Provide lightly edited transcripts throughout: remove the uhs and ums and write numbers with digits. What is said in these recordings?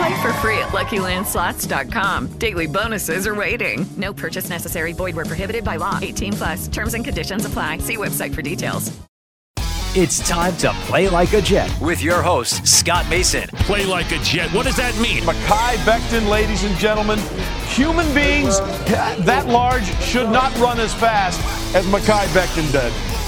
Play for free at LuckyLandSlots.com. Daily bonuses are waiting. No purchase necessary. Void where prohibited by law. 18+. Terms and conditions apply. See website for details. It's time to play like a Jet with your host, Scott Mason. Play like a Jet. What does that mean? Mekhi Becton, ladies and gentlemen. Human beings that large should not run as fast as Mekhi Becton did.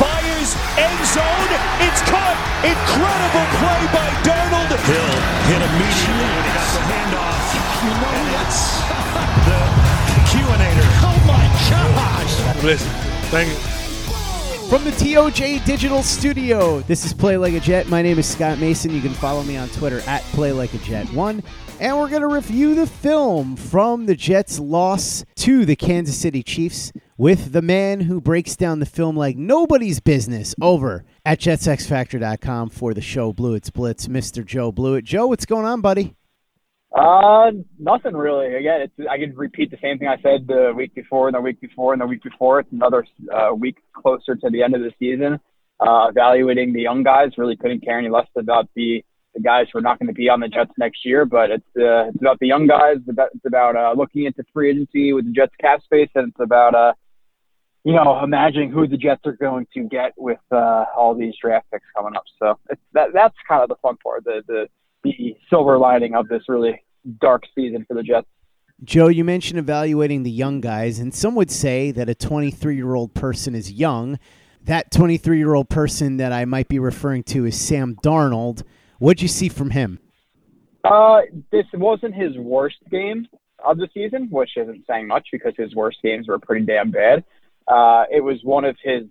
Fires end zone. It's caught. Incredible play by Darnold. Hill hit immediately when he got the handoff. You know that's the Q-inator. Oh my gosh! Listen, thank you. From the TOJ Digital Studio, this is Play Like a Jet. My name is Scott Mason. You can follow me on Twitter at PlayLikeAJet1. And we're going to review the film from the Jets' loss to the Kansas City Chiefs with the man who breaks down the film like nobody's business over at JetsXFactor.com for the show Blewett's Blitz, Mr. Joe Blewett. Joe, what's going on, buddy? Nothing really. Again, I could repeat the same thing I said the week before and the week before and the week before. It's another week closer to the end of the season. Evaluating the young guys, really couldn't care any less about the guys who are not going to be on the Jets next year, but it's about the young guys. It's about looking into free agency with the Jets cap space, and it's about imagining who the Jets are going to get with all these draft picks coming up. So that's kind of the fun part, the silver lining of this really dark season for the Jets. Joe, you mentioned evaluating the young guys, and some would say that a 23-year-old person is young. That 23-year-old person that I might be referring to is Sam Darnold. What'd you see from him? This wasn't his worst game of the season, which isn't saying much because his worst games were pretty damn bad. It was one of his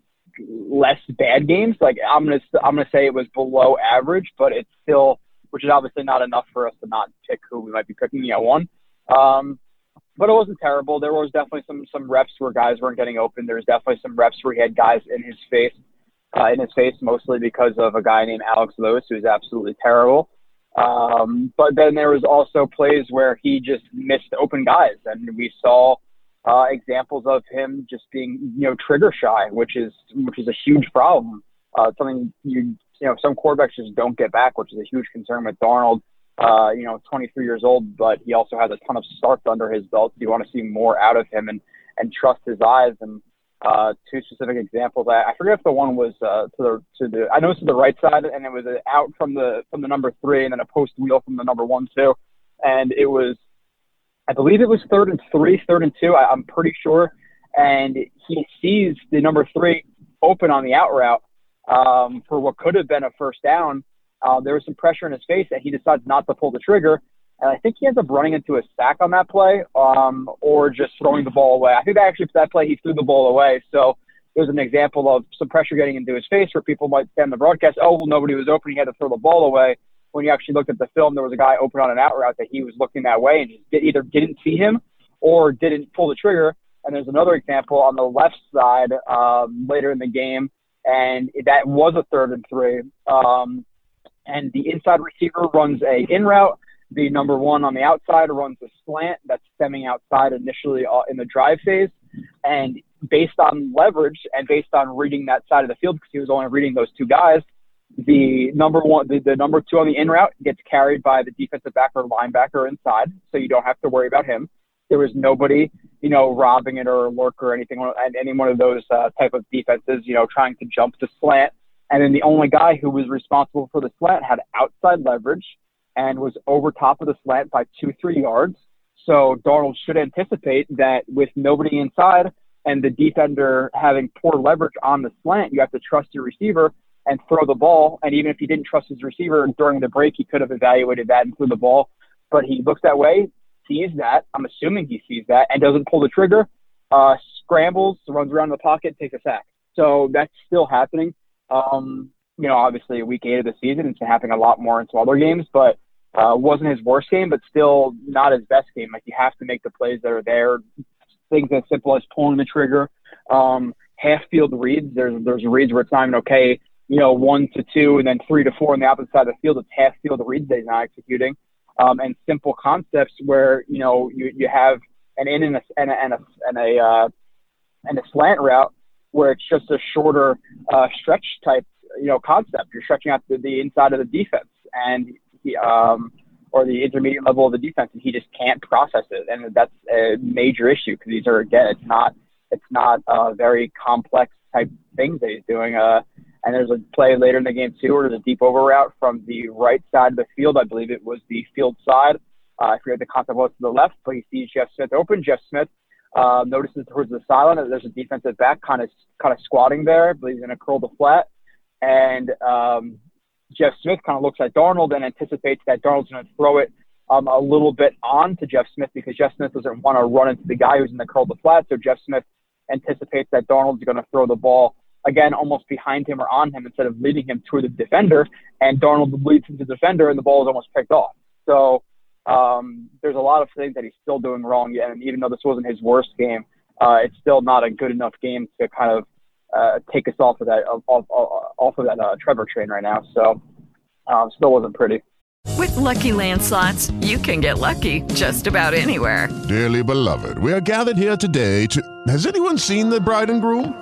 less bad games. Like I'm gonna say it was below average, but it's still, which is obviously not enough for us to not pick who we might be picking at one. But it wasn't terrible. There was definitely some reps where guys weren't getting open. There was definitely some reps where he had guys in his face. Mostly because of a guy named Alex Lewis, who's absolutely terrible. But then there was also plays where he just missed open guys, and we saw examples of him just being, trigger shy, which is a huge problem. Something some quarterbacks just don't get back, which is a huge concern with Darnold. 23 years old, but he also has a ton of starts under his belt. You want to see more out of him and trust his eyes and. Two specific examples. I forget if the one was to the I know it's to the right side, and it was an out from the number three, and then a post wheel from the number 1-2, and it was, I believe it was 3rd and 3, 3rd and 2. I'm pretty sure, and he sees the number 3 open on the out route for what could have been a first down. There was some pressure in his face, and he decides not to pull the trigger. And I think he ends up running into a sack on that play or just throwing the ball away. I think that play he threw the ball away. So There's an example of some pressure getting into his face where people might stand the broadcast, oh, well, nobody was open, he had to throw the ball away. When you actually looked at the film, there was a guy open on an out route that he was looking that way and just either didn't see him or didn't pull the trigger. And there's another example on the left side later in the game, and that was a 3rd and 3. And the inside receiver runs a in route. The number one on the outside runs a slant that's stemming outside initially in the drive phase. And based on leverage and based on reading that side of the field, because he was only reading those two guys, the number two on the in route gets carried by the defensive back or linebacker inside, so you don't have to worry about him. There was nobody, robbing it or lurk or anything on any one of those type of defenses, trying to jump the slant. And then the only guy who was responsible for the slant had outside leverage and was over top of the slant by 2-3 yards. So Darnold should anticipate that with nobody inside and the defender having poor leverage on the slant, you have to trust your receiver and throw the ball. And even if he didn't trust his receiver during the break, he could have evaluated that and threw the ball. But he looks that way, sees that, I'm assuming he sees that, and doesn't pull the trigger, scrambles, runs around the pocket, takes a sack. So that's still happening. Obviously week 8 of the season, it's been happening a lot more in some other games, but wasn't his worst game, but still not his best game. Like, you have to make the plays that are there. Things as simple as pulling the trigger, half field reads. There's reads where it's not even okay, 1 to 2 and then 3 to 4 on the opposite side of the field. It's half field reads that he's not executing. And simple concepts where, you have an in and a slant route where it's just a shorter stretch type, concept. You're stretching out the inside of the defense and or the intermediate level of the defense, and he just can't process it. And that's a major issue because these are, again, it's not very complex type things that he's doing. And there's a play later in the game too, where there's a deep over route from the right side of the field. I believe it was the field side. I forget the concept was to the left, but he sees Jeff Smith open. Jeff Smith notices towards the sideline that there's a defensive back kind of squatting there. I believe he's going to curl the flat. And Jeff Smith kind of looks at Darnold and anticipates that Darnold's going to throw it a little bit on to Jeff Smith because Jeff Smith doesn't want to run into the guy who's in the curl the flat. So Jeff Smith anticipates that Darnold's going to throw the ball, again, almost behind him or on him instead of leading him toward the defender. And Darnold leads him to the defender, and the ball is almost picked off. So there's a lot of things that he's still doing wrong. And even though this wasn't his worst game, it's still not a good enough game to kind of take us off of that Trevor train right now. So still wasn't pretty. With Lucky Land Slots, you can get lucky just about anywhere. Dearly beloved, we are gathered here today to... Has anyone seen the bride and groom?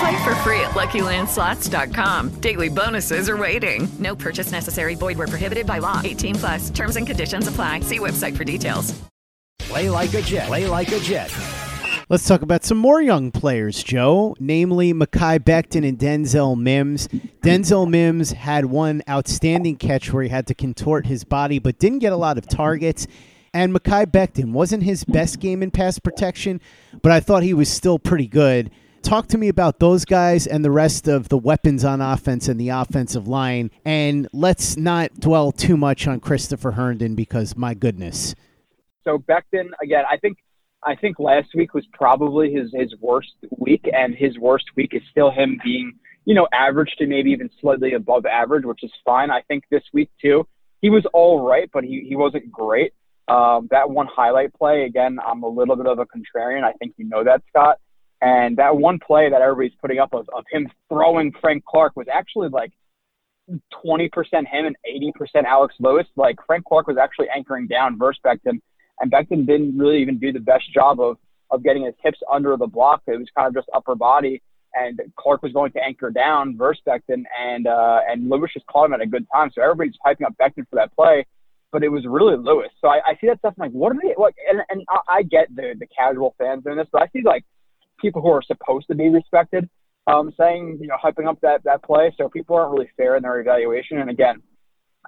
Play for free at LuckyLandSlots.com. Daily bonuses are waiting. No purchase necessary. Void where prohibited by law. 18+. Terms and conditions apply. See website for details. Play like a Jet. Let's talk about some more young players, Joe, namely Mekhi Becton and Denzel Mims. Denzel Mims had one outstanding catch where he had to contort his body but didn't get a lot of targets. And Mekhi Becton wasn't his best game in pass protection, but I thought he was still pretty good. Talk to me about those guys and the rest of the weapons on offense and the offensive line. And let's not dwell too much on Christopher Herndon because, my goodness. So Becton, again, I think last week was probably his worst week, and his worst week is still him being, average to maybe even slightly above average, which is fine. I think this week, too, he was all right, but he wasn't great. That one highlight play, again, I'm a little bit of a contrarian. I think you know that, Scott. And that one play that everybody's putting up of him throwing Frank Clark was actually like 20% him and 80% Alex Lewis. Like Frank Clark was actually anchoring down versus Becton, and Becton didn't really even do the best job of getting his hips under the block. It was kind of just upper body, and Clark was going to anchor down versus Becton, and Lewis just caught him at a good time. So everybody's hyping up Becton for that play, but it was really Lewis. So I see that stuff. I'm like, what are they like? And I get the casual fans doing this, but I see like people who are supposed to be respected saying, hyping up that play. So people aren't really fair in their evaluation. And again,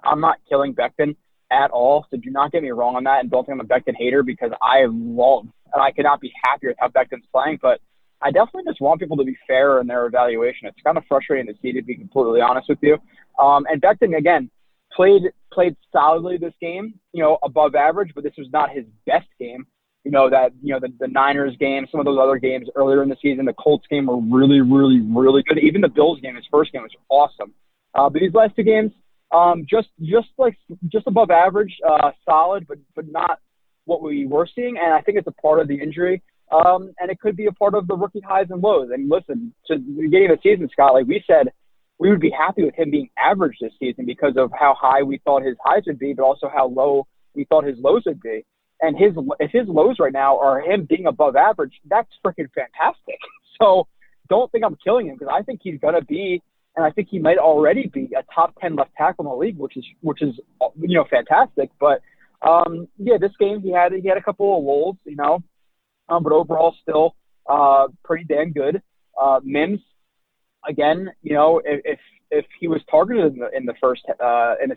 I'm not killing Becton at all. So do not get me wrong on that. And don't think I'm a Becton hater, because I love, and I could not be happier with how Becton's playing, but I definitely just want people to be fair in their evaluation. It's kind of frustrating to see, to be completely honest with you. And Becton, again, played solidly this game, above average, but this was not his best game. The Niners game, some of those other games earlier in the season, the Colts game were really, really, really good. Even the Bills game, his first game, was awesome. But these last two games, just above average, solid, but not what we were seeing. And I think it's a part of the injury, and it could be a part of the rookie highs and lows. And listen, to the beginning of the season, Scott, like we said, we would be happy with him being average this season because of how high we thought his highs would be, but also how low we thought his lows would be. And if his lows right now are him being above average, that's freaking fantastic. So don't think I'm killing him, because I think he's going to be, and I think he might already be, a top 10 left tackle in the league, which is fantastic. But this game he had a couple of lulls, but overall still pretty damn good. Mims, again, if he was targeted in the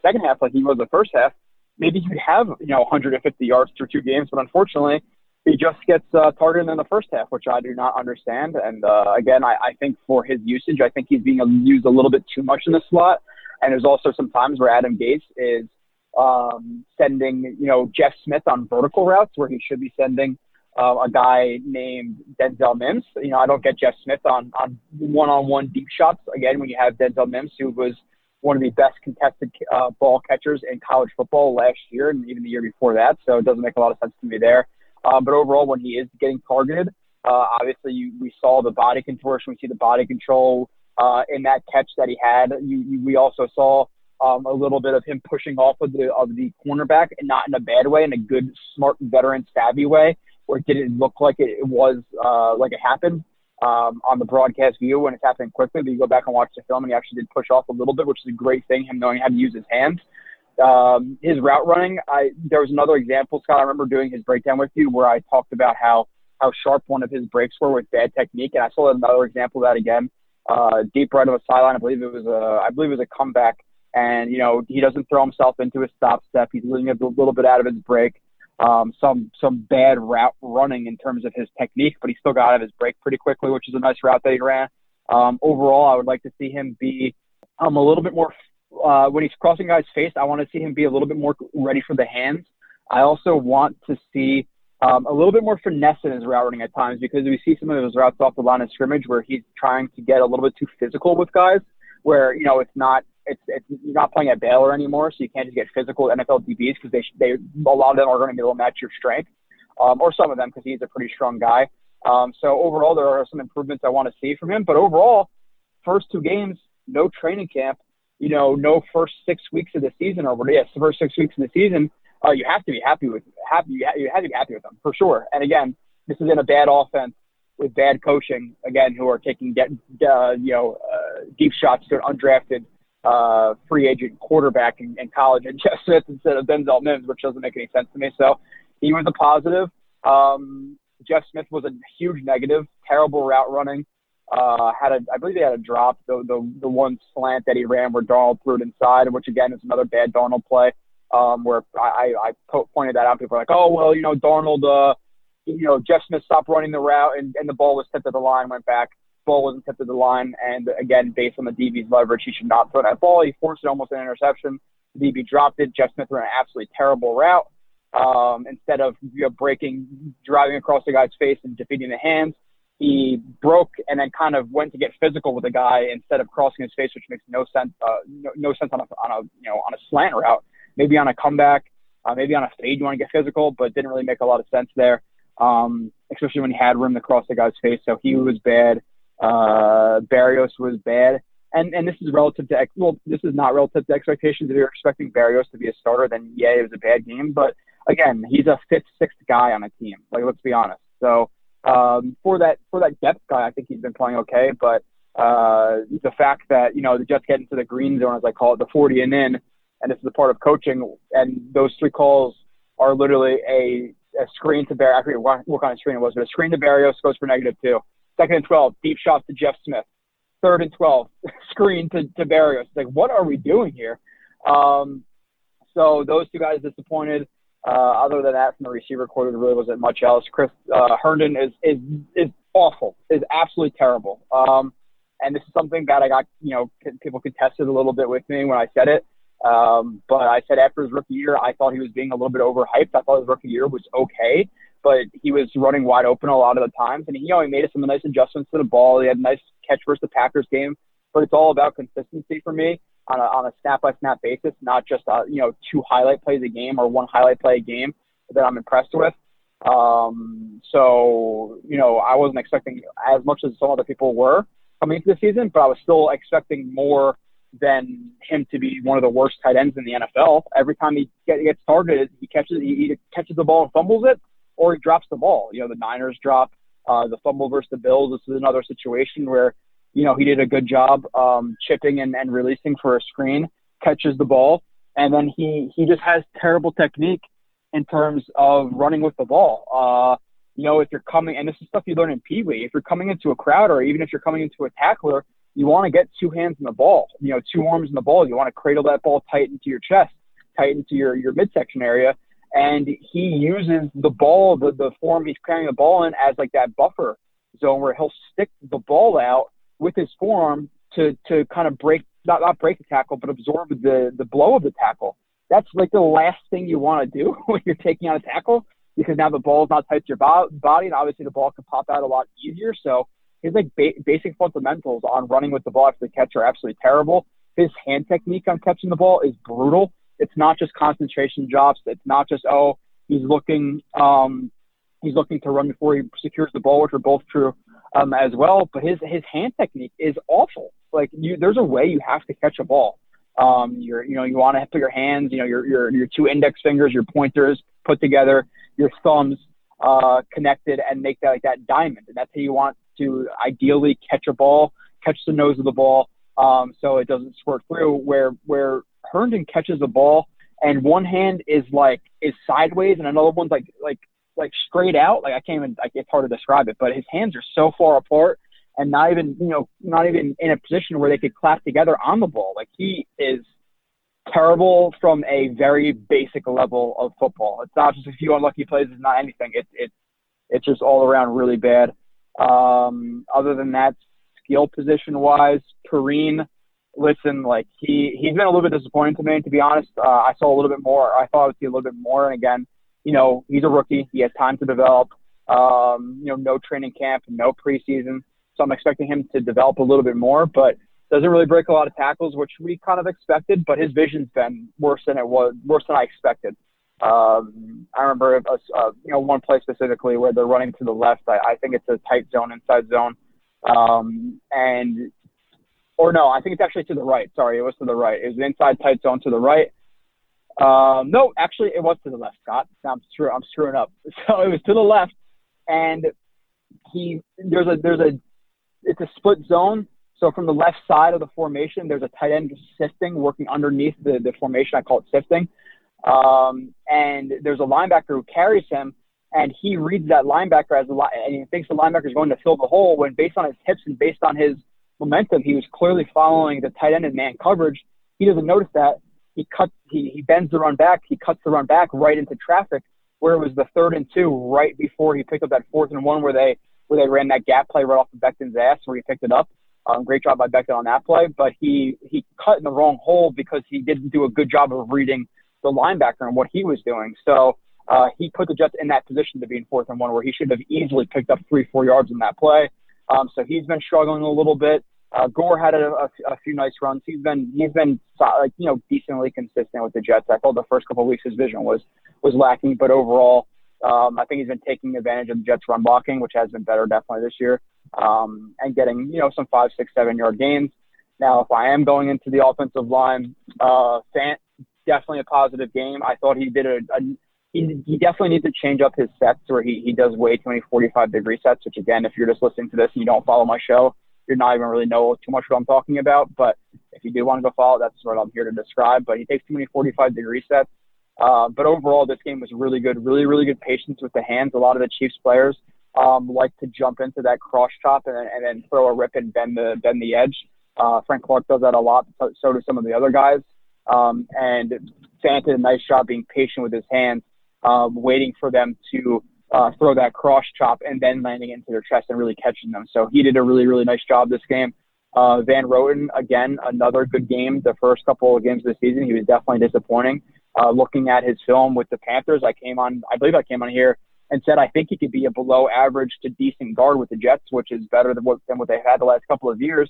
second half like he was the first half, maybe he could have, 150 yards through two games, but unfortunately, he just gets targeted in the first half, which I do not understand. And again, I think for his usage, I think he's being used a little bit too much in the slot. And there's also some times where Adam Gase is sending, Jeff Smith on vertical routes where he should be sending a guy named Denzel Mims. I don't get Jeff Smith on one-on-one deep shots. Again, when you have Denzel Mims, who was one of the best contested ball catchers in college football last year and even the year before that. So it doesn't make a lot of sense to me there. But overall, when he is getting targeted, obviously we saw the body contortion. We see the body control in that catch that he had. We also saw a little bit of him pushing off of the cornerback, and not in a bad way, in a good, smart, veteran, savvy way, where it didn't look like it was like it happened. On the broadcast view when it's happening quickly, but you go back and watch the film, and he actually did push off a little bit, which is a great thing, him knowing how to use his hands. His route running, there was another example, Scott, I remember doing his breakdown with you, where I talked about how sharp one of his breaks were with bad technique, and I saw another example of that again, deep right on the sideline. I believe it was a comeback, and he doesn't throw himself into his stop step. He's leaning a little bit out of his break. Some bad route running in terms of his technique, but he still got out of his break pretty quickly, which is a nice route that he ran. Overall, I would like to see him be a little bit more when he's crossing guys' face. I want to see him be a little bit more ready for the hands. I also want to see a little bit more finesse in his route running at times, because we see some of those routes off the line of scrimmage where he's trying to get a little bit too physical with guys, where it's you're not playing at Baylor anymore, so you can't just get physical NFL DBs, because they a lot of them are going to be able to match your strength, or some of them, because he's a pretty strong guy. So overall, there are some improvements I want to see from him. But overall, first two games, no training camp, no first 6 weeks of the season, the first 6 weeks of the season, you have to be happy with them for sure. And again, this is in a bad offense with bad coaching, again, who are taking deep shots to an undrafted free agent quarterback in college, and Jeff Smith instead of Denzel Mims, which doesn't make any sense to me. So he was a positive. Jeff Smith was a huge negative, terrible route running. I believe they had a drop, the one slant that he ran where Darnold threw it inside, which again is another bad Darnold play. Where I pointed that out, people are like, oh well, you know, Darnold, Jeff Smith stopped running the route and the ball was tipped at the line, went back. Ball wasn't tipped at the line, and again, based on the DB's leverage, he should not throw that ball. He forced it almost an interception. The DB dropped it. Jeff Smith ran an absolutely terrible route. Instead of driving across the guy's face and defeating the hands, he broke and then kind of went to get physical with the guy instead of crossing his face, which makes no sense. No sense on a slant route. Maybe on a comeback, maybe on a fade you want to get physical, but it didn't really make a lot of sense there, especially when he had room to cross the guy's face. So he was bad. Barrios was bad. And this is relative to this is not relative to expectations. If you're expecting Barrios to be a starter, then yeah, it was a bad game. But again, he's a fifth, sixth guy on a team. Like, let's be honest. So for that depth guy, I think he's been playing okay. But the fact that the Jets get into the green zone, as I call it, the 40 and in. And this is a part of coaching. And those three calls are literally a screen to Barrios. I forget what kind of screen it was, but a screen to Barrios goes for -2. 2nd and 12, deep shots to Jeff Smith. 3rd and 12, screen to Barrios. It's like, what are we doing here? So those two guys disappointed. Other than that, from the receiver quarter, there really wasn't much else. Chris Herndon is awful. Is absolutely terrible. And this is something that I got people contested a little bit with me when I said it. But I said after his rookie year, I thought he was being a little bit overhyped. I thought his rookie year was okay, but he was running wide open a lot of the times. And he made some nice adjustments to the ball. He had a nice catch versus the Packers game, but it's all about consistency for me on a snap-by-snap basis, not just, two highlight plays a game or one highlight play a game that I'm impressed with. So I wasn't expecting as much as some other people were coming into the season, but I was still expecting more than him to be one of the worst tight ends in the NFL. Every time he gets targeted, he catches the ball and fumbles it, or he drops the ball. The Niners drop the fumble versus the Bills. This is another situation where, he did a good job chipping and releasing for a screen, catches the ball, and then he just has terrible technique in terms of running with the ball. If you're coming, and this is stuff you learn in Pee Wee, if you're coming into a crowd or even if you're coming into a tackler, you want to get two hands in the ball, two arms in the ball. You want to cradle that ball tight into your chest, tight into your midsection area. And he uses the ball, the form he's carrying the ball in, as like that buffer zone where he'll stick the ball out with his forearm to kind of break, not break the tackle, but absorb the blow of the tackle. That's like the last thing you want to do when you're taking out a tackle, because now the ball is not tight to your body. And obviously the ball can pop out a lot easier. So his basic fundamentals on running with the ball after the catch are absolutely terrible. His hand technique on catching the ball is brutal. It's not just concentration drops. It's not just, he's looking to run before he secures the ball, which are both true as well. But his hand technique is awful. Like, there's a way you have to catch a ball. You want to put your hands, your two index fingers, your pointers put together, your thumbs connected, and make that like that diamond. And that's how you want to ideally catch a ball, catch the nose of the ball, so it doesn't squirt through. Where Herndon catches the ball, and one hand is sideways, and another one's like straight out. Like, it's hard to describe it, but his hands are so far apart, and not even in a position where they could clap together on the ball. Like, he is terrible from a very basic level of football. It's not just a few unlucky plays. It's not anything. It's just all around really bad. Other than that, skill position wise, Perrine, listen, like he's been a little bit disappointing to me, to be honest. I saw a little bit more. I thought I would see a little bit more. And again, he's a rookie. He has time to develop, no training camp, no preseason. So I'm expecting him to develop a little bit more, but doesn't really break a lot of tackles, which we kind of expected, but his vision's been worse than I expected. I remember, one play specifically where they're running to the left. I think it's a tight zone, inside zone. I think it's actually to the right. Sorry. It was to the right. It was an inside tight zone to the right. No, actually it was to the left, Scott. I'm screwing up. So it was to the left, and it's a split zone. So from the left side of the formation, there's a tight end sifting, working underneath the formation. I call it sifting. And there's a linebacker who carries him, and he reads that linebacker as and he thinks the linebacker is going to fill the hole, when based on his hips and based on his momentum, he was clearly following the tight end in man coverage. He doesn't notice that. He bends the run back. He cuts the run back right into traffic, where it was the 3rd and 2 right before he picked up that 4th and 1 where they ran that gap play right off of Becton's ass where he picked it up. Great job by Becton on that play, but he cut in the wrong hole because he didn't do a good job of reading the linebacker and what he was doing. So he put the Jets in that position to be in 4th and 1 where he should have easily picked up 3-4 yards in that play. So he's been struggling a little bit. Gore had a few nice runs. He's been like, you know, decently consistent with the Jets. I thought the first couple of weeks his vision was lacking, but overall, I think he's been taking advantage of the Jets' run blocking, which has been better definitely this year, and getting, you know, some 5, 6, 7-yard gains. Now, if I am going into the offensive line, Fant, definitely a positive game. I thought he did he definitely needs to change up his sets where he does way too many 45-degree sets, which, again, if you're just listening to this and you don't follow my show, you're not even really know too much what I'm talking about. But if you do want to go follow, that's what I'm here to describe. But he takes too many 45-degree sets. But overall, this game was really good. Really, really good patience with the hands. A lot of the Chiefs players like to jump into that cross chop and then throw a rip and bend the edge. Frank Clark does that a lot. So do some of the other guys. And Fant did a nice job being patient with his hands, waiting for them to throw that cross chop and then landing into their chest and really catching them. So he did a really, really nice job this game. Van Roten, again, another good game. The first couple of games of the season, he was definitely disappointing. Looking at his film with the Panthers, I believe I came on here and said I think he could be a below average to decent guard with the Jets, which is better than what they've had the last couple of years.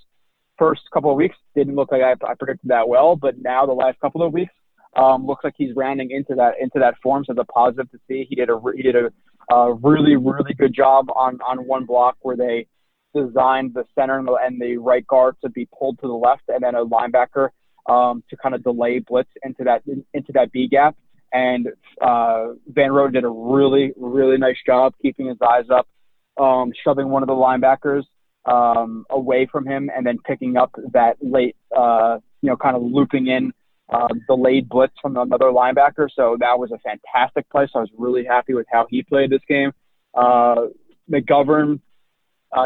First couple of weeks didn't look like I predicted that well, but now the last couple of weeks looks like he's rounding into that form, so it's a positive to see. He did a really, really good job on one block where they designed the center and the right guard to be pulled to the left, and then a linebacker to kind of delay blitz into that B gap. And Van Roten did a really, really nice job keeping his eyes up, shoving one of the linebackers away from him, and then picking up that late, kind of looping in delayed blitz from another linebacker. So that was a fantastic play. So I was really happy with how he played this game. McGovern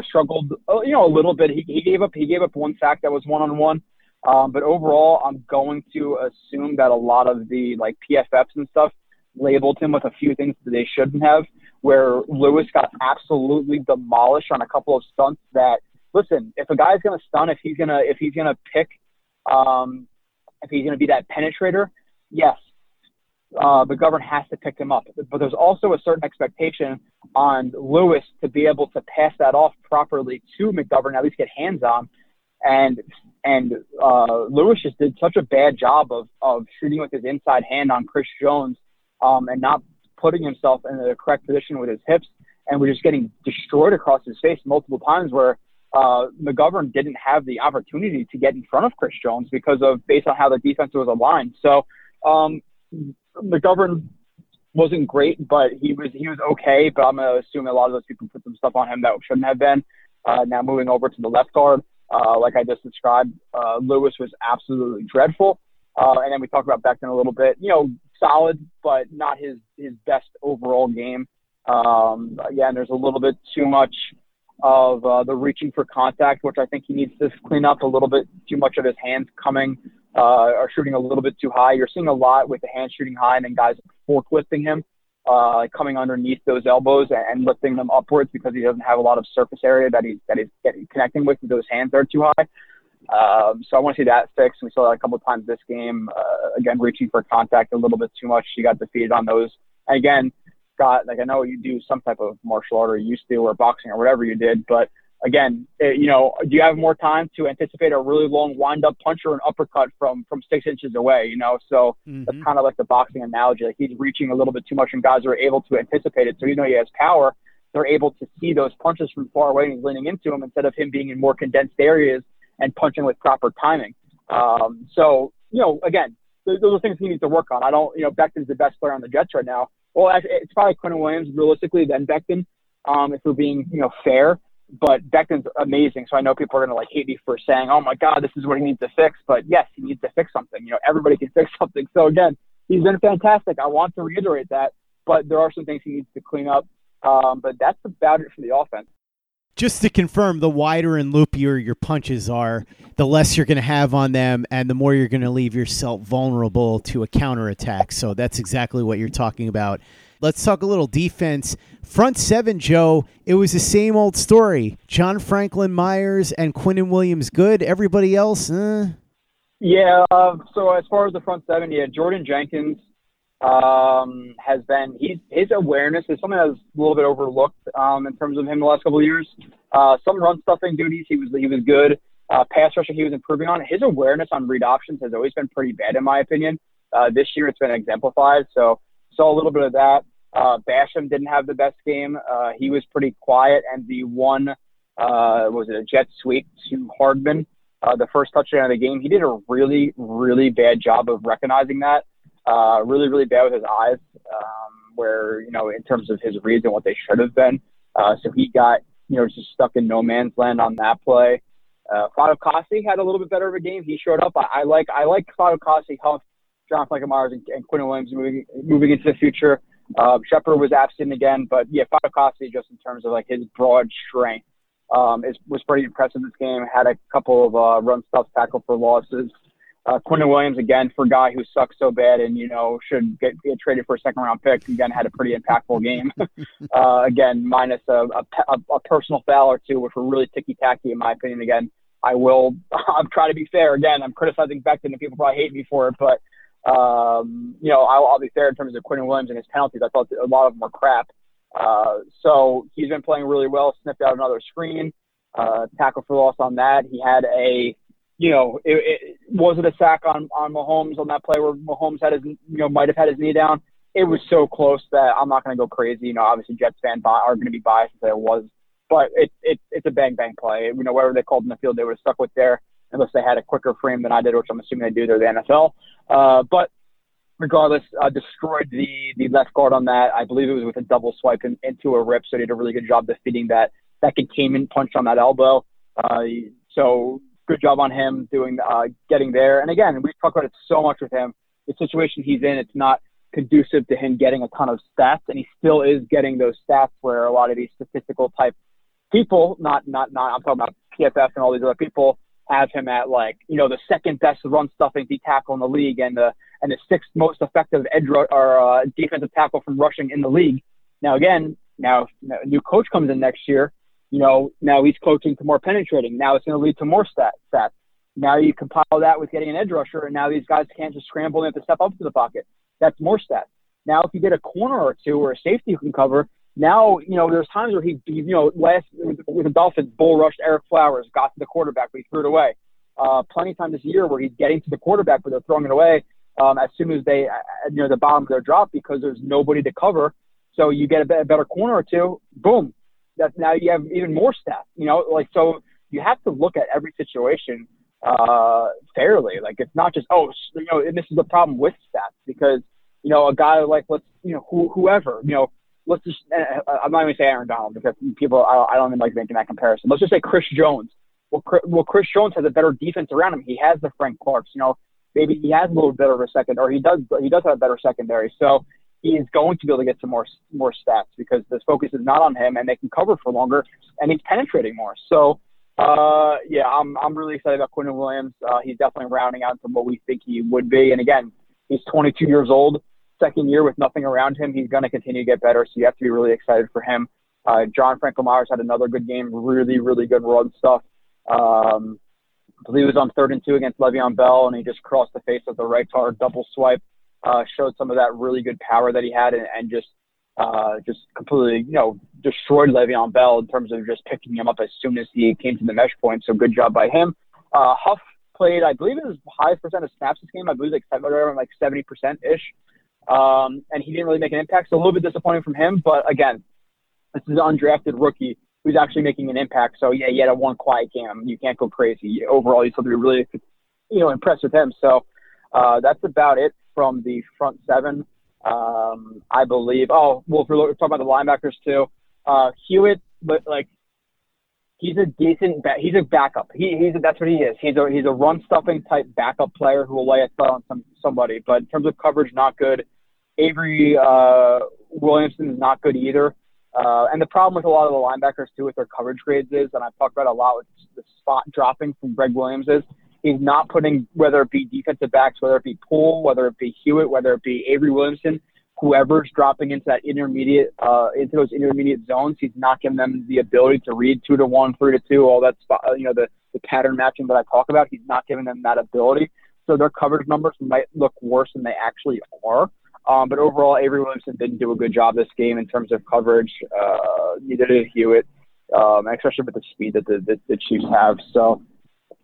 struggled, a little bit. He gave up one sack that was 1-on-1. But overall, I'm going to assume that a lot of the PFFs and stuff labeled him with a few things that they shouldn't have, where Lewis got absolutely demolished on a couple of stunts that, listen, if a guy's going to stun, if he's going to pick, if he's going to be that penetrator, yes, McGovern has to pick him up. But there's also a certain expectation on Lewis to be able to pass that off properly to McGovern, at least get hands on. And Lewis just did such a bad job of shooting with his inside hand on Chris Jones, and not putting himself in the correct position with his hips, and we're just getting destroyed across his face multiple times where McGovern didn't have the opportunity to get in front of Chris Jones based on how the defense was aligned. So McGovern wasn't great, but he was okay. But I'm going to assume a lot of those people put some stuff on him that shouldn't have been. Now moving over to the left guard, like I just described, Lewis was absolutely dreadful. And then we talked about Becton a little bit. Solid, but not his best overall game. Again, there's a little bit too much of the reaching for contact, which I think he needs to clean up a little bit. Too much of his hands coming or shooting a little bit too high. You're seeing a lot with the hands shooting high and then guys forklifting him, coming underneath those elbows and lifting them upwards because he doesn't have a lot of surface area that he's connecting with those hands that are too high. So I want to see that fixed. We saw that a couple of times this game. Again, reaching for contact a little bit too much. He got defeated on those. And again, Scott, I know you do some type of martial art, or you used to, or boxing, or whatever you did. But again, do you have more time to anticipate a really long wind-up punch or an uppercut from 6 inches away? So that's kind of like the boxing analogy. Like, he's reaching a little bit too much, and guys are able to anticipate it. So he has power. They're able to see those punches from far away, and he's leaning into them instead of him being in more condensed areas and punching with proper timing. Again, those are things he needs to work on. Becton's the best player on the Jets right now. Well, actually, it's probably Quinnen Williams, realistically, then Becton, if we're being, fair. But Becton's amazing, so I know people are going to, hate me for saying, oh, my God, this is what he needs to fix. But, yes, he needs to fix something. Everybody can fix something. So, again, he's been fantastic. I want to reiterate that. but there are some things he needs to clean up. But that's about it for the offense. Just to confirm, the wider and loopier your punches are, the less you're going to have on them and the more you're going to leave yourself vulnerable to a counterattack. So that's exactly what you're talking about. Let's talk a little defense. Front seven, Joe, it was the same old story. John Franklin-Myers and Quinnen Williams good. Everybody else, Yeah, so as far as the front seven, Jordan Jenkins has been – his awareness is something that was a little bit overlooked in terms of him the last couple of years. Some run-stuffing duties, he was good. Pass rushing, he was improving on. His awareness on read options has always been pretty bad, in my opinion. This year it's been exemplified, so saw a little bit of that. Basham didn't have the best game. He was pretty quiet, and the one a jet sweep to Hardman, the first touchdown of the game, he did a really, really bad job of recognizing that. Really, really bad with his eyes, where, in terms of his reads and what they should have been. So he got, just stuck in no man's land on that play. Fatukasi had a little bit better of a game. He showed up. I like Fatukasi, Huff, John Franklin-Myers, and Quinnen Williams moving into the future. Shepard was absent again, but Fatukasi, just in terms of his broad strength, was pretty impressive this game. Had a couple of run stuffs, tackle for losses. Quinnen Williams, again, for a guy who sucks so bad and, should get traded for a second-round pick, again, had a pretty impactful game. Again, minus a personal foul or two, which were really ticky-tacky, in my opinion. Again, I'm trying to be fair. Again, I'm criticizing Becton, and people probably hate me for it, but, I'll be fair in terms of Quinnen Williams and his penalties. I thought a lot of them were crap. So he's been playing really well, sniffed out another screen, tackle for loss on that. He had a... it wasn't a sack on Mahomes on that play where Mahomes had his, might have had his knee down. It was so close that I'm not going to go crazy. Obviously Jets fans are going to be biased as it was, but it's a bang-bang play. Whatever they called in the field, they would have stuck with there unless they had a quicker frame than I did, which I'm assuming they do. They're the NFL. But regardless, destroyed the left guard on that. I believe it was with a double swipe into a rip, so they did a really good job defeating that containment punch on that elbow. Good job on him doing getting there. And again, we talk about it so much with him. The situation he's in, it's not conducive to him getting a ton of stats, and he still is getting those stats where a lot of these statistical type people, not I'm talking about PFF and all these other people, have him at the second best run stuffing tackle in the league and the sixth most effective edge or defensive tackle from rushing in the league. Now again, now a new coach comes in next year. Now he's coaching to more penetrating. Now it's going to lead to more stats. Now you compile that with getting an edge rusher, and now these guys can't just scramble and have to step up to the pocket. That's more stats. Now if you get a corner or two or a safety you can cover, now, there's times where he, last with the Dolphins, bull rushed Eric Flowers, got to the quarterback, but he threw it away. Plenty of time this year where he's getting to the quarterback, but they're throwing it away as soon as they, the bottom of their drop because there's nobody to cover. So you get a better corner or two, boom. Now you have even more stats, so you have to look at every situation fairly. It's not just, and this is the problem with stats because, a guy I'm not even going to say Aaron Donald because people, I don't even like making that comparison. Let's just say Chris Jones. Well, Chris Jones has a better defense around him. He has the Frank Clarks, maybe he has a little bit of a second, or he does have a better secondary. So he is going to be able to get some more stats because the focus is not on him, and they can cover for longer, and he's penetrating more. So, I'm really excited about Quinnen Williams. He's definitely rounding out from what we think he would be. And again, he's 22 years old, second year with nothing around him. He's going to continue to get better, so you have to be really excited for him. John Franklin-Myers had another good game, really, really good run stuff. I believe it was on 3rd and 2 against Le'Veon Bell, and he just crossed the face of the right guard, double swipe. Showed some of that really good power that he had and just completely, destroyed Le'Veon Bell in terms of just picking him up as soon as he came to the mesh point. So good job by him. Huff played, I believe it was highest percent of snaps this game. I believe 70%-ish. And he didn't really make an impact. So a little bit disappointing from him. But again, this is an undrafted rookie who's actually making an impact. So he had a one quiet game. You can't go crazy. Overall, you still have to be really, impressed with him. So that's about it from the front seven, I believe. Oh, well, if we're talking about the linebackers too, Hewitt, but he's a decent, he's a backup. That's what he is. He's a run stuffing type backup player who will lay a thumb on somebody. But in terms of coverage, not good. Avery Williamson is not good either. And the problem with a lot of the linebackers, too, with their coverage grades is, and I've talked about a lot with the spot dropping from Greg Williams is, he's not putting, whether it be defensive backs, whether it be Poole, whether it be Hewitt, whether it be Avery Williamson, whoever's dropping into that intermediate, into those intermediate zones, he's not giving them the ability to read 2-to-1, 3-to-2, all that spot, you know, the pattern matching that I talk about. He's not giving them that ability. So their coverage numbers might look worse than they actually are. But overall, Avery Williamson didn't do a good job this game in terms of coverage. Neither did Hewitt, especially with the speed that the Chiefs have. So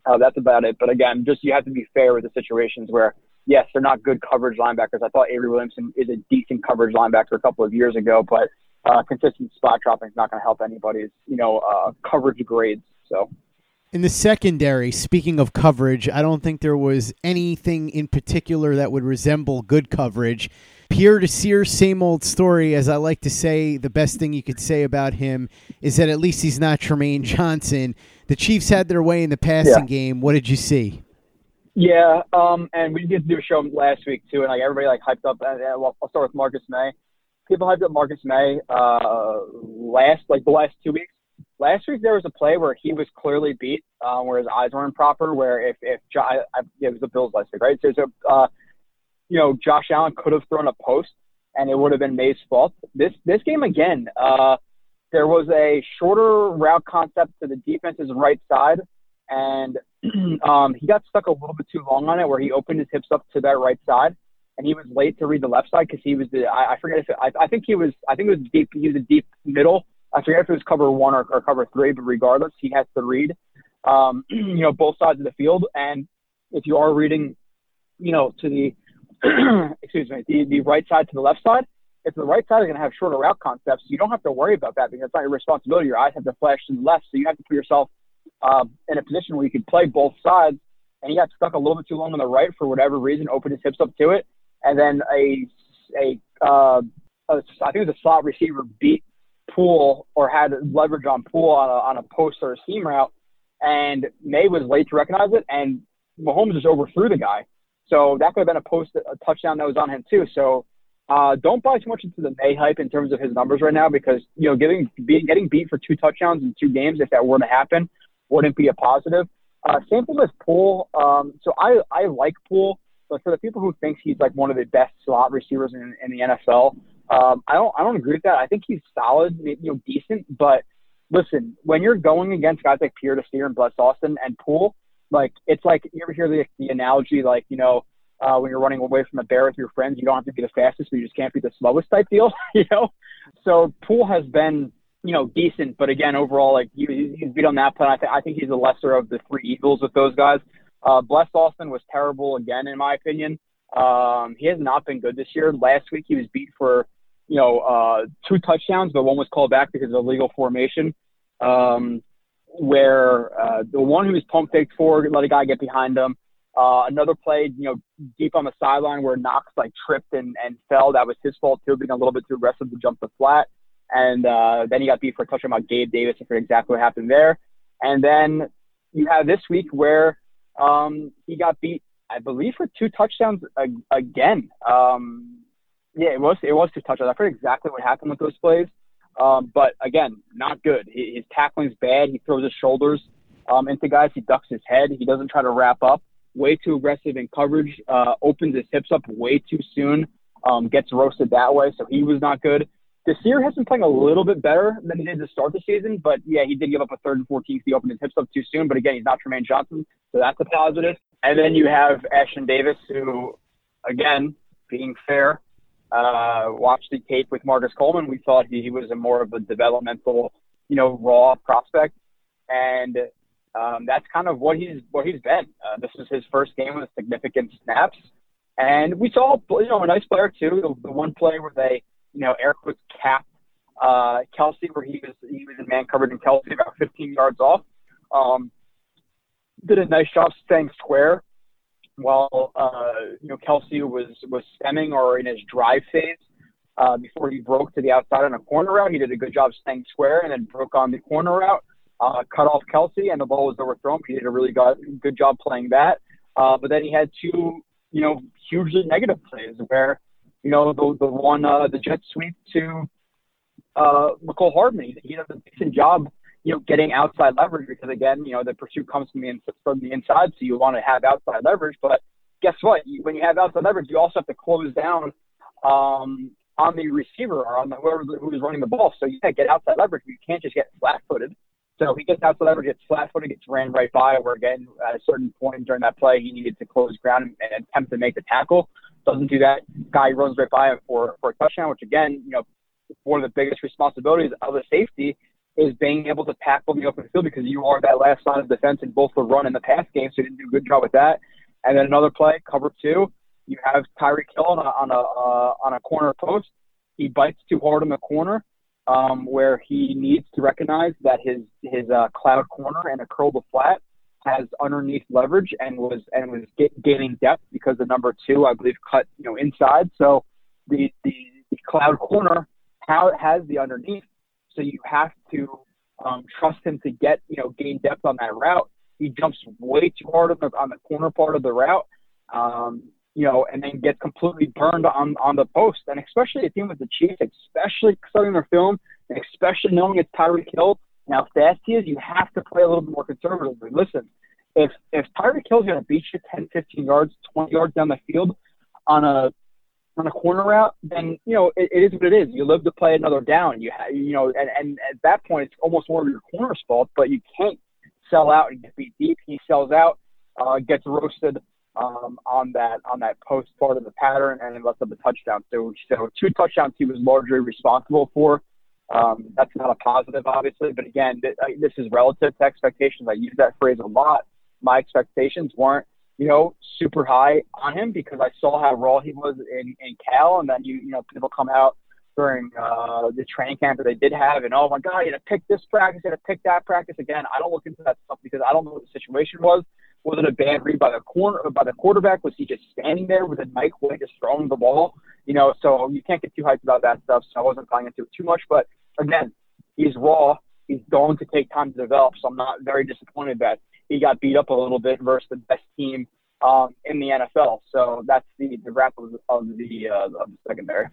that's about it. But again, just you have to be fair with the situations where, yes, they're not good coverage linebackers. I thought Avery Williamson is a decent coverage linebacker a couple of years ago, but consistent spot dropping is not going to help anybody's, coverage grades. So. In the secondary, speaking of coverage, I don't think there was anything in particular that would resemble good coverage. Pierre Desir, same old story. As I like to say, the best thing you could say about him is that at least he's not Tremaine Johnson. The Chiefs had their way in the passing game. What did you see? Yeah, and we did do a show last week, too, and everybody hyped up. I'll start with Marcus Maye. People hyped up Marcus Maye the last 2 weeks. Last week there was a play where he was clearly beat, where his eyes weren't proper. Where it was the Bills last week, right? So Josh Allen could have thrown a post, and it would have been May's fault. This game again, there was a shorter route concept to the defense's right side, and he got stuck a little bit too long on it, where he opened his hips up to that right side, and he was late to read the left side because he was he was a deep middle. I forget if it was cover one or cover three, but regardless, he has to read, both sides of the field. And if you are reading, to the, the right side to the left side, if the right side is going to have shorter route concepts, you don't have to worry about that because it's not your responsibility. Your eyes have to flash to the left. So you have to put yourself in a position where you can play both sides. And he got stuck a little bit too long on the right for whatever reason, opened his hips up to it. And then I think it was a slot receiver beat Poole or had leverage on Poole on a post or a seam route, and May was late to recognize it, and Mahomes just overthrew the guy. So that could have been a touchdown that was on him too. So don't buy too much into the May hype in terms of his numbers right now because, getting beat for 2 touchdowns in 2 games, if that were to happen, wouldn't be a positive. Same thing with Poole. So I like Poole, but for the people who think he's one of the best slot receivers in the NFL, I don't agree with that. I think he's solid, decent. But listen, when you're going against guys like Pierre Desir and Bless Austin and Poole, it's you ever hear the analogy, when you're running away from a bear with your friends, you don't have to be the fastest, but you just can't be the slowest type deal, So Poole has been, decent, but again, overall, he's beat on that play. I think he's the lesser of the 3 Eagles with those guys. Bless Austin was terrible again, in my opinion. He has not been good this year. Last week he was beat for 2 touchdowns, but one was called back because of illegal formation, where the one who was pump faked forward, let a guy get behind him. Another play, deep on the sideline where Knox tripped and fell. That was his fault too, being a little bit too aggressive to jump the flat. And then he got beat for a touchdown by Gabe Davis. I forget exactly what happened there. And then you have this week where he got beat, I believe, for 2 touchdowns again. It was 2 touchdowns. I forget exactly what happened with those plays. But, again, not good. His tackling's bad. He throws his shoulders into guys. He ducks his head. He doesn't try to wrap up. Way too aggressive in coverage. Opens his hips up way too soon. Gets roasted that way, so he was not good. Desir has been playing a little bit better than he did to start the season, but, he did give up a 3rd and 14. He opened his hips up too soon, but, again, he's not Tremaine Johnson, so that's a positive. And then you have Ashton Davis, who, again, being fair, watched the tape with Marcus Coleman. We thought he was more of a developmental, raw prospect, and that's kind of what he's been. This is his first game with significant snaps, and we saw a nice player too. The one play where they Eric was capped Kelce, where he was in man coverage and Kelce about 15 yards off. Did a nice job staying square while Kelce was stemming or in his drive phase before he broke to the outside on a corner route. He did a good job staying square and then broke on the corner route, cut off Kelce, and the ball was overthrown. He did a really good job playing that. But then he had 2 hugely negative plays where you know, the jet sweep to Mecole Hardman. He does a decent job, you know, getting outside leverage because, again, you know, the pursuit comes from the inside, so you want to have outside leverage. But guess what? When you have outside leverage, you also have to close down on the receiver or on whoever who's running the ball. So you got to get outside leverage. You can't just get flat-footed. So he gets outside leverage, gets flat-footed, gets ran right by, where, again, at a certain point during that play, he needed to close ground and attempt to make the tackle. Doesn't do that. Guy runs right by him for a touchdown, which, again, you know, one of the biggest responsibilities of a safety is being able to tackle the open field because you are that last line of defense in both the run and the pass game, so he didn't do a good job with that. And then another play, cover two, you have Tyreek Hill on a corner post. He bites too hard on the corner. Where he needs to recognize that his cloud corner and a curl to flat has underneath leverage and was gaining depth because the number two, I believe, cut, you know, inside. So the cloud corner how it has the underneath. So you have to trust him to get, you know, gain depth on that route. He jumps way too hard on the corner part of the route, you know, and then get completely burned on the post. And especially a team with the Chiefs, especially studying their film, and especially knowing it's Tyreek Hill and how fast he is, you have to play a little bit more conservatively. Listen, if Tyreek Hill's going to beat you 10, 15 yards, 20 yards down the field on a corner route, then, you know, it is what it is. You live to play another down. And at that point, it's almost more of your corner's fault, but you can't sell out and get beat deep. He sells out, gets roasted on that post part of the pattern, and it lets up a touchdown. So two touchdowns he was largely responsible for. That's not a positive, obviously, but again, this is relative to expectations. I use that phrase a lot. My expectations weren't, you know, super high on him because I saw how raw he was in Cal, and then, you know, people come out during the training camp that they did have, and, oh, my God, you had to pick this practice, you had to pick that practice. Again, I don't look into that stuff because I don't know what the situation was. Was it a bad read by the corner, by the quarterback? Was he just standing there with a Mike Way just throwing the ball? You know, so you can't get too hyped about that stuff, so I wasn't going into it too much. But, again, he's raw. He's going to take time to develop, so I'm not very disappointed that he got beat up a little bit versus the best team in the NFL. So that's the wrap of the secondary.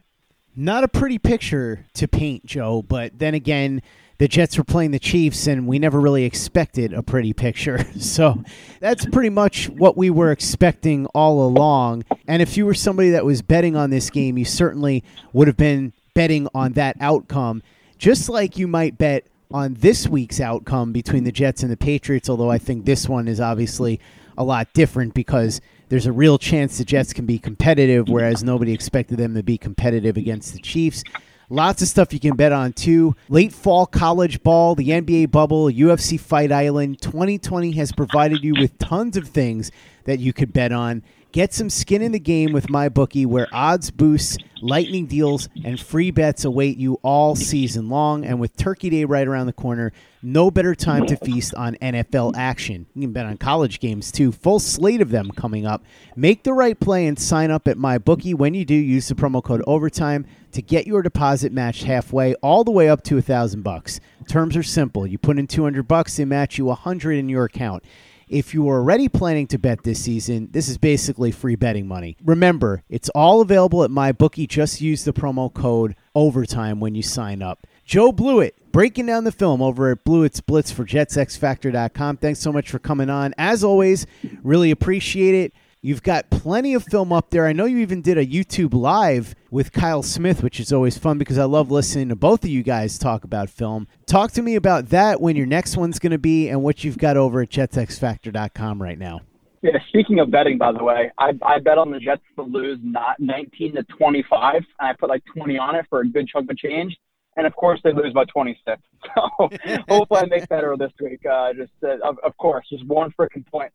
Not a pretty picture to paint, Joe, but then again – the Jets were playing the Chiefs, and we never really expected a pretty picture. So that's pretty much what we were expecting all along. And if you were somebody that was betting on this game, you certainly would have been betting on that outcome, just like you might bet on this week's outcome between the Jets and the Patriots, although I think this one is obviously a lot different because there's a real chance the Jets can be competitive, whereas nobody expected them to be competitive against the Chiefs. Lots of stuff you can bet on, too. Late fall college ball, the NBA bubble, UFC Fight Island. 2020 has provided you with tons of things that you could bet on. Get some skin in the game with MyBookie, where odds boosts, lightning deals, and free bets await you all season long. And with Turkey Day right around the corner, no better time to feast on NFL action. You can bet on college games, too. Full slate of them coming up. Make the right play and sign up at MyBookie. When you do, use the promo code OVERTIME to get your deposit matched halfway, all the way up to $1,000. Terms are simple. You put in $200, they match you $100 in your account. If you are already planning to bet this season, this is basically free betting money. Remember, it's all available at MyBookie. Just use the promo code OVERTIME when you sign up. Joe Blewett, breaking down the film over at Blewett's Blitz for JetsXFactor.com. Thanks so much for coming on. As always, really appreciate it. You've got plenty of film up there. I know you even did a YouTube Live with Kyle Smith, which is always fun because I love listening to both of you guys talk about film. Talk to me about that, when your next one's going to be, and what you've got over at JetsXFactor.com right now. Yeah, speaking of betting, by the way, I bet on the Jets to lose not 19-25. I put like 20 on it for a good chunk of change. And, of course, they lose by 26. So hopefully I make better this week. Of course, just one freaking point.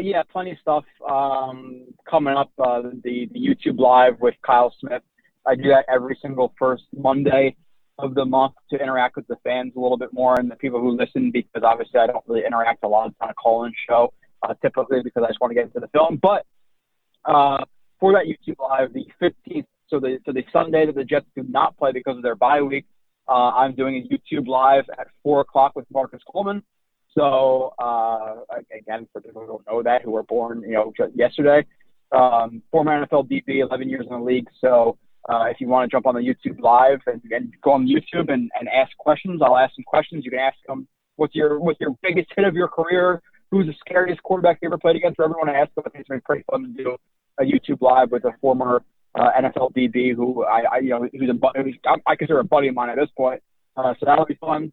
Yeah, plenty of stuff coming up. The YouTube Live with Kyle Smith. I do that every single first Monday of the month to interact with the fans a little bit more and the people who listen, because obviously I don't really interact a lot on a call-in show typically because I just want to get into the film. But for that YouTube Live, the 15th, so the Sunday that the Jets do not play because of their bye week, I'm doing a YouTube Live at 4 o'clock with Marcus Coleman. So, again, for people who don't know that, who were born, you know, yesterday, former NFL DB, 11 years in the league. So if you want to jump on the YouTube live and go on YouTube and ask questions, I'll ask some questions. You can ask them, what's your biggest hit of your career? Who's the scariest quarterback you ever played against? For everyone to ask them, I think it's been pretty fun to do a YouTube live with a former NFL DB who I consider a buddy of mine at this point. So that'll be fun.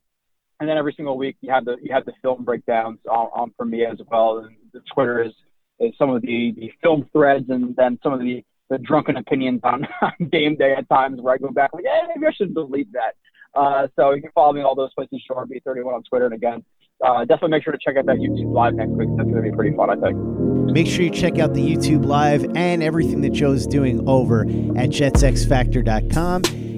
And then every single week you have the film breakdowns on for me as well. And the Twitter is some of the film threads, and then some of the drunken opinions on game day at times where I go back like, hey, maybe I should delete that. So you can follow me on all those places, ShortB31 on Twitter. And again, definitely make sure to check out that YouTube live next week. That's going to be pretty fun, I think. Make sure you check out the YouTube live and everything that Joe's doing over at JetsXFactor.com.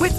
With